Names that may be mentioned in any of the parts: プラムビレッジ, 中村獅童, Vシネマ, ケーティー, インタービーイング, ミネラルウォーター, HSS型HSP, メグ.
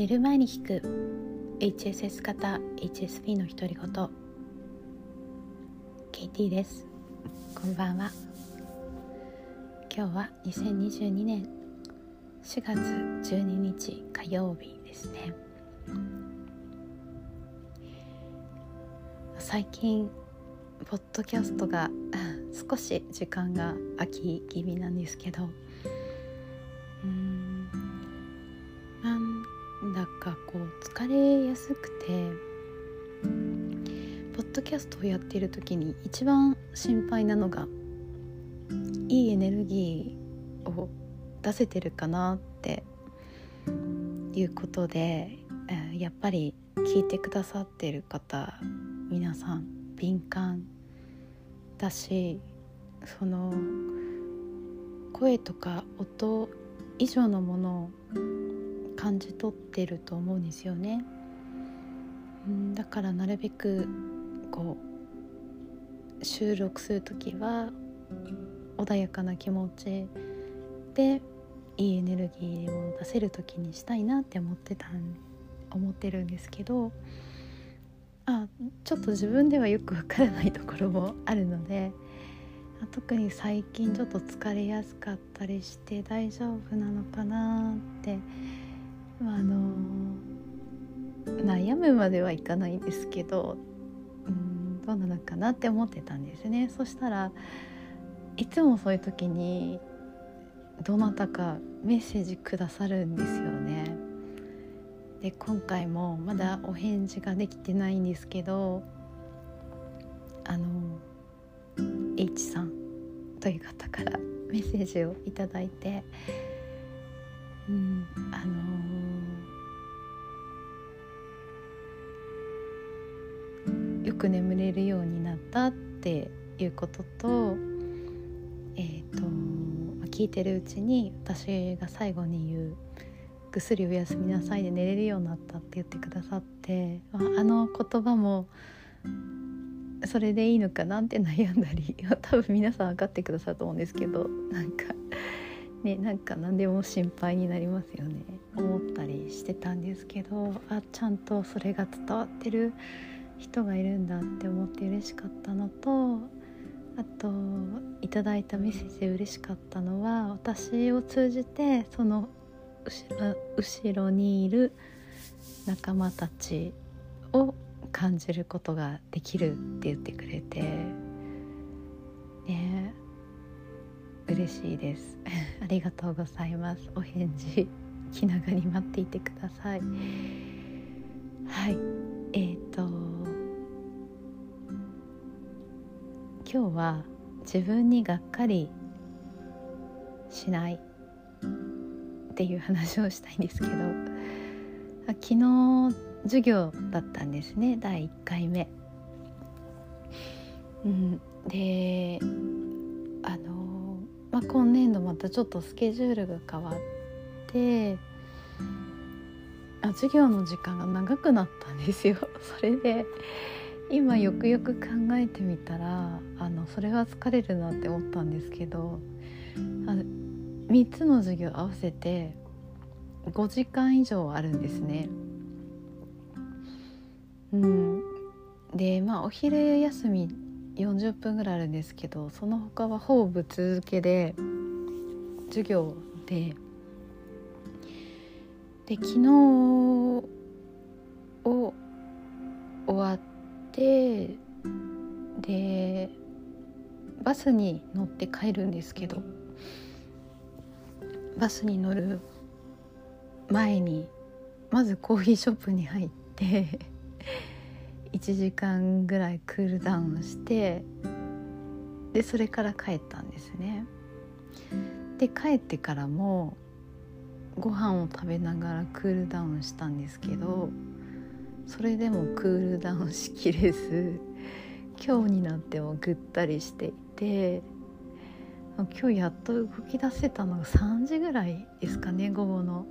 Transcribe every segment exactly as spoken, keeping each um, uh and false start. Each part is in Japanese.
寝る前に聞く エイチエスエス 型 エイチエスピー の独り言。 ケーティー です。こんばんは。今日はにせんにじゅうにねんしがつじゅうににち火曜日ですね。最近ポッドキャストが少し時間が空き気味なんですけど、うーんなんだかこう疲れやすくて、ポッドキャストをやっている時に一番心配なのがいいエネルギーを出せてるかなっていうことで、やっぱり聞いてくださってる方皆さん敏感だし、その声とか音以上のものを感じ取ってると思うんですよね。だからなるべくこう収録するときは穏やかな気持ちでいいエネルギーを出せるときにしたいなって思ってた思ってるんですけど、あちょっと自分ではよくわからないところもあるので、特に最近ちょっと疲れやすかったりして大丈夫なのかなって、まあ、あの悩むまではいかないんですけど、うんどうなのかなって思ってたんですね。そしたらいつもそういう時にどなたかメッセージくださるんですよね。で今回もまだお返事ができてないんですけど、あの H さんという方からメッセージをいただいて、うん、あのー、よく眠れるようになったっていうことと、えーと、聞いてるうちに私が最後に言うぐっすりおやすみなさいで寝れるようになったって言ってくださって、あの言葉もそれでいいのかなんて悩んだり、多分皆さん分かってくださると思うんですけど、なんかね、なんか何でも心配になりますよね、思ったりしてたんですけど、あちゃんとそれが伝わってる人がいるんだって思って嬉しかったのと、あといただいたメッセージで嬉しかったのは、私を通じてその後 ろ, 後ろにいる仲間たちを感じることができるって言ってくれて、ね、嬉しいですありがとうございます。お返事気長に待っていてください。はい、えーと今日は自分にがっかりしないっていう話をしたいんですけど、昨日授業だったんですね、だいいっかいめ、うん、であの、まあ、今年度またちょっとスケジュールが変わってあ授業の時間が長くなったんですよ。それで今よくよく考えてみたら、あのそれは疲れるなって思ったんですけど、あみっつの授業合わせてごじかん以上あるんですね。うん、でまあお昼休みよんじゅっぷんぐらいあるんですけど、その他はほぼぶ続けで授業で、で昨日を終わって、でバスに乗って帰るんですけど、バスに乗る前にまずコーヒーショップに入っていちじかんぐらいクールダウンして、でそれから帰ったんですね。で帰ってからもご飯を食べながらクールダウンしたんですけど、それでもクールダウンしきれず今日になってもぐったりしていて、今日やっと動き出せたのがさんじぐらいですかね、午後の。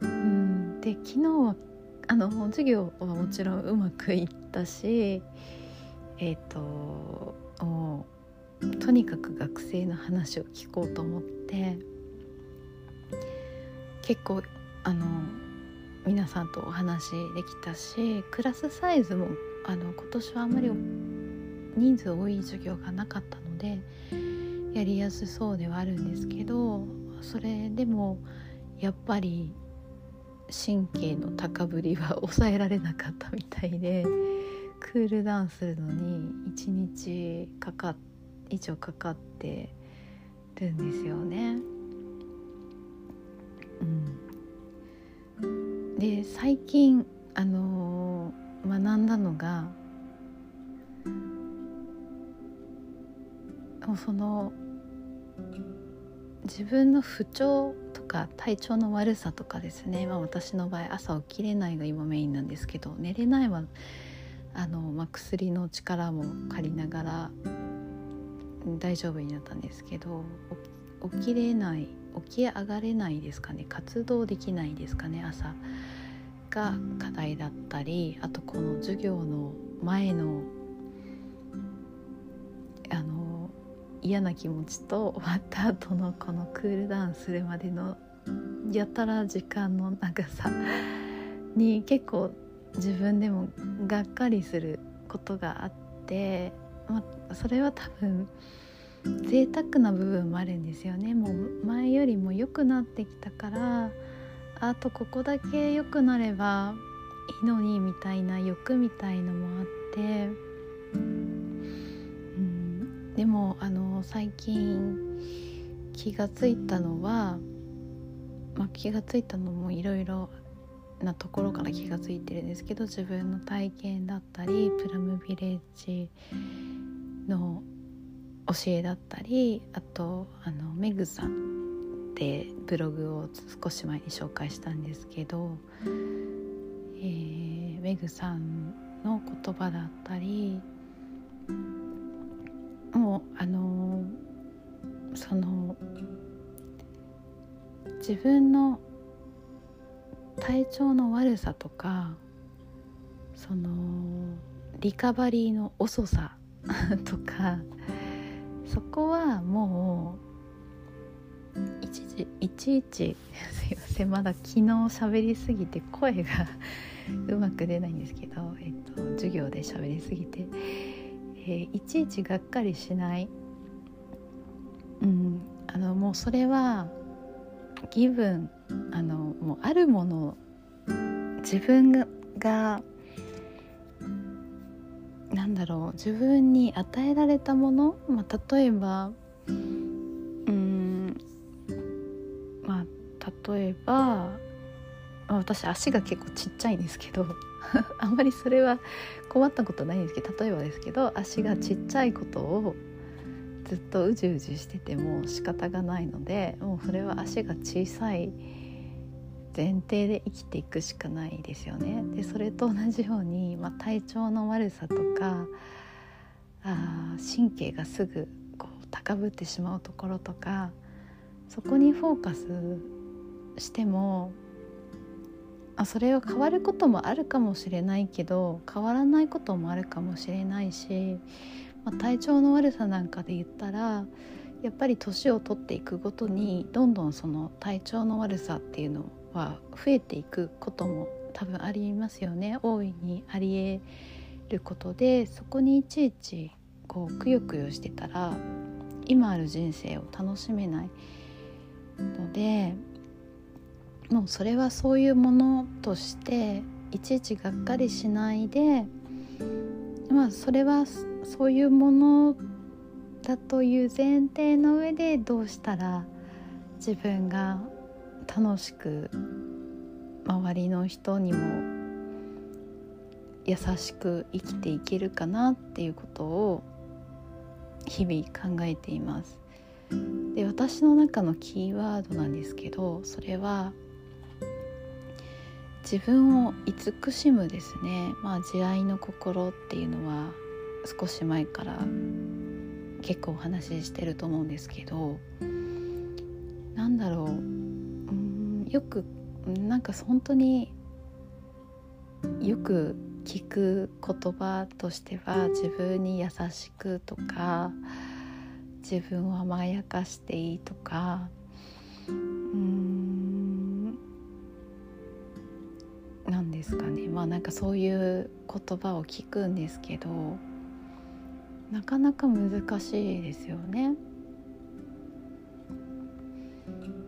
うんで昨日はあの授業はもちろんうまくいったし、えっととにかく学生の話を聞こうと思って、結構あの皆さんとお話できたし、クラスサイズもあの今年はあまり人数多い授業がなかったのでやりやすそうではあるんですけど、それでもやっぱり神経の高ぶりは抑えられなかったみたいで、クールダウンするのにいちにちかか以上かかってるんですよね、うん、で最近、あのー、学んだのがその自分の不調とか体調の悪さとかですね、まあ、私の場合朝起きれないが今メインなんですけど、寝れないはあの、まあ、薬の力も借りながら大丈夫になったんですけど、起きれない起き上がれないですかね、活動できないですかね、朝が課題だったり、あとこの授業の前のあの嫌な気持ちと終わった後のこのクールダウンするまでのやたら時間の長さに結構自分でもがっかりすることがあって、まあ、それは多分贅沢な部分もあるんですよね。もう前よりも良くなってきたから、あとここだけ良くなればいいのにみたいな欲みたいのもあって、でもあの最近気がついたのは、まあ、気がついたのもいろいろなところから気がついてるんですけど、自分の体験だったりプラムビレッジの教えだったり、あとあのメグさんってブログを少し前に紹介したんですけど、えー、メグさんの言葉だったり、もうあのー、その自分の体調の悪さとか、そのリカバリーの遅さとか、そこはもういちじいちいちすいません、まだ昨日喋りすぎて声がうまく出ないんですけど、えっと、授業で喋りすぎて。いちいちがっかりしない、うん、あのもうそれは気分 あのもうあるもの、自分がなんだろう、自分に与えられたもの、まあ、例えばうーんまあ例えば、まあ、私足が結構ちっちゃいんですけどあんまりそれは困ったことないんですけど、例えばですけど、足がちっちゃいことをずっとうじうじしてても仕方がないので、もうそれは足が小さい前提で生きていくしかないですよね。でそれと同じように、まあ、体調の悪さとか、あ神経がすぐこう高ぶってしまうところとか、そこにフォーカスしても、それは変わることもあるかもしれないけど、変わらないこともあるかもしれないし、まあ、体調の悪さなんかで言ったら、やっぱり年を取っていくごとにどんどんその体調の悪さっていうのは増えていくことも多分ありますよね。大いにあり得ることで、そこにいちいちこうくよくよしてたら今ある人生を楽しめないので、もうそれはそういうものとしていちいちがっかりしないで、まあそれはそういうものだという前提の上で、どうしたら自分が楽しく周りの人にも優しく生きていけるかなっていうことを日々考えています。で私の中のキーワードなんですけど、それは自分を慈しむですね。まあ、慈愛の心っていうのは少し前から結構お話ししてると思うんですけど、なんだろう、うーんよくなんか本当によく聞く言葉としては、自分に優しくとか、自分を甘やかしていいとか、うーんですかね、まあなんかそういう言葉を聞くんですけど、なかなか難しいですよね。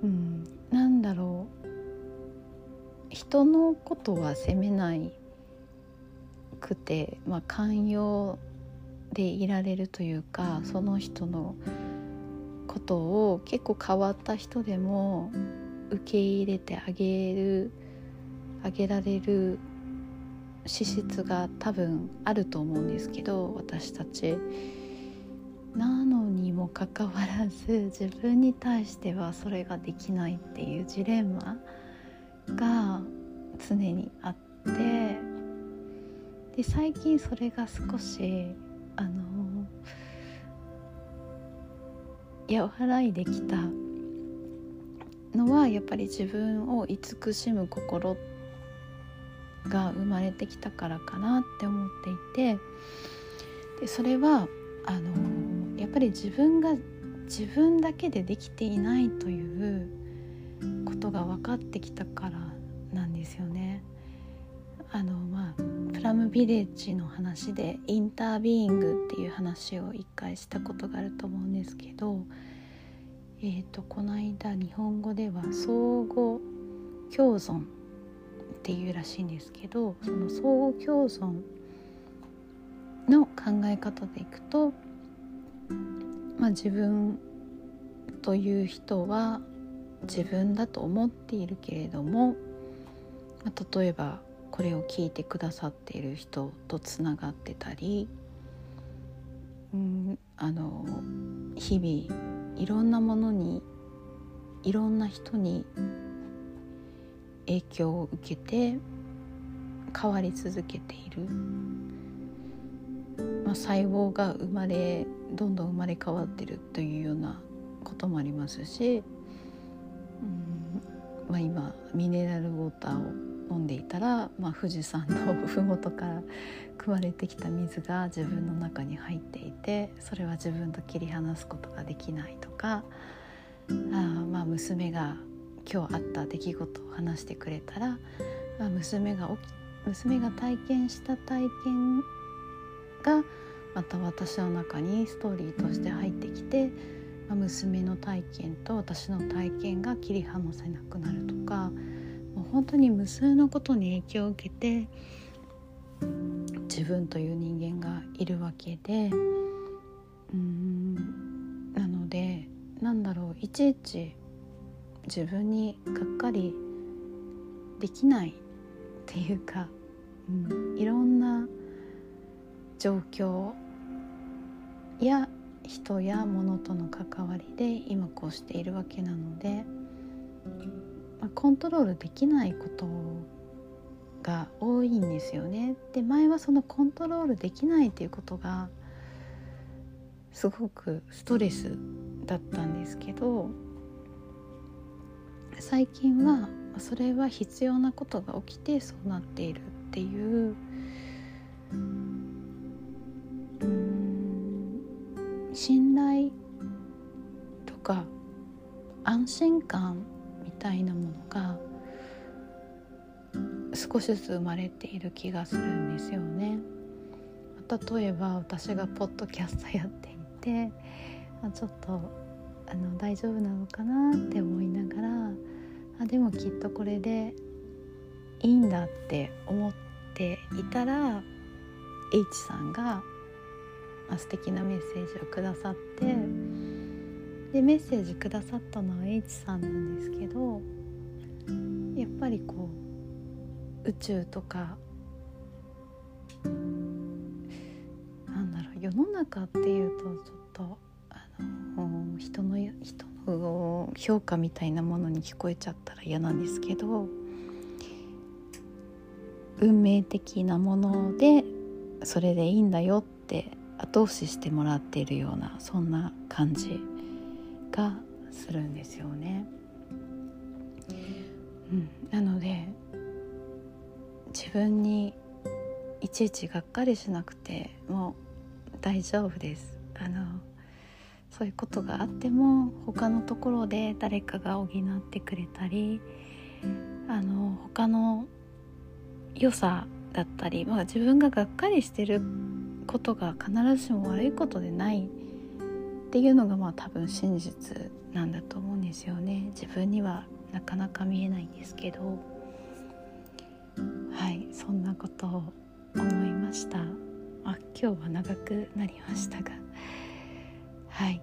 うん、なんだろう、人のことは責めないくて、まあ、寛容でいられるというか、その人のことを結構変わった人でも受け入れてあげる、あげられる資質が多分あると思うんですけど、私たちなのにもかかわらず自分に対してはそれができないっていうジレンマが常にあって、で最近それが少しあの和らいできたのは、やっぱり自分を慈しむ心が生まれてきたからかなって思っていて、でそれはあのやっぱり自分が自分だけでできていないということが分かってきたからなんですよね。あの、まあ、プラムビレッジの話でインタービーイングっていう話を一回したことがあると思うんですけど、えーと、この間日本語では相互共存っていうらしいんですけど、その相互共存の考え方でいくと、まあ、自分という人は自分だと思っているけれども、まあ、例えばこれを聞いてくださっている人とつながってたり、うん、あの日々いろんなものにいろんな人に影響を受けて変わり続けている、まあ、細胞が生まれどんどん生まれ変わってるというようなこともありますし、うん、まあ、今ミネラルウォーターを飲んでいたら、まあ、富士山のふもとから汲まれてきた水が自分の中に入っていて、それは自分と切り離すことができないとか、あ、まあ、娘が今日あった出来事を話してくれたら、まあ、娘が起き、娘が体験した体験がまた私の中にストーリーとして入ってきて、まあ、娘の体験と私の体験が切り離せなくなるとか、もう本当に無数のことに影響を受けて自分という人間がいるわけで、うーん、なのでなんだろう、いちいち自分にがっかりできないっていうか、うん、いろんな状況や人や物との関わりで今こうしているわけなので、コントロールできないことが多いんですよね。で、前はそのコントロールできないっていうことがすごくストレスだったんですけど、最近はそれは必要なことが起きてそうなっているっていう、うーん、信頼とか安心感みたいなものが少しずつ生まれている気がするんですよね。例えば私がポッドキャストやっていて、ちょっとあの大丈夫なのかなって思いながら、あ、でもきっとこれでいいんだって思っていたら H さんが素敵なメッセージをくださって、でメッセージくださったのは H さんなんですけど、やっぱりこう宇宙とか、なんだろう、世の中っていうとちょっとあの人の人の評価みたいなものに聞こえちゃったら嫌なんですけど、運命的なものでそれでいいんだよって後押ししてもらっているような、そんな感じがするんですよね、うん、なので自分にいちいちがっかりしなくても大丈夫です。あのそういうことがあっても他のところで誰かが補ってくれたり、あの他の良さだったり、まあ、自分ががっかりしてることが必ずしも悪いことでないっていうのが、まあ多分真実なんだと思うんですよね。自分にはなかなか見えないんですけど、はい、そんなことを思いました。あ、今日は長くなりましたが、はい、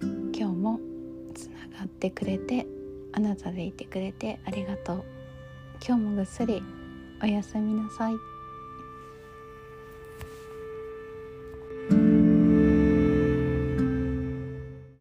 今日もつながってくれて、あなたでいてくれてありがとう。今日もぐっすりおやすみなさい。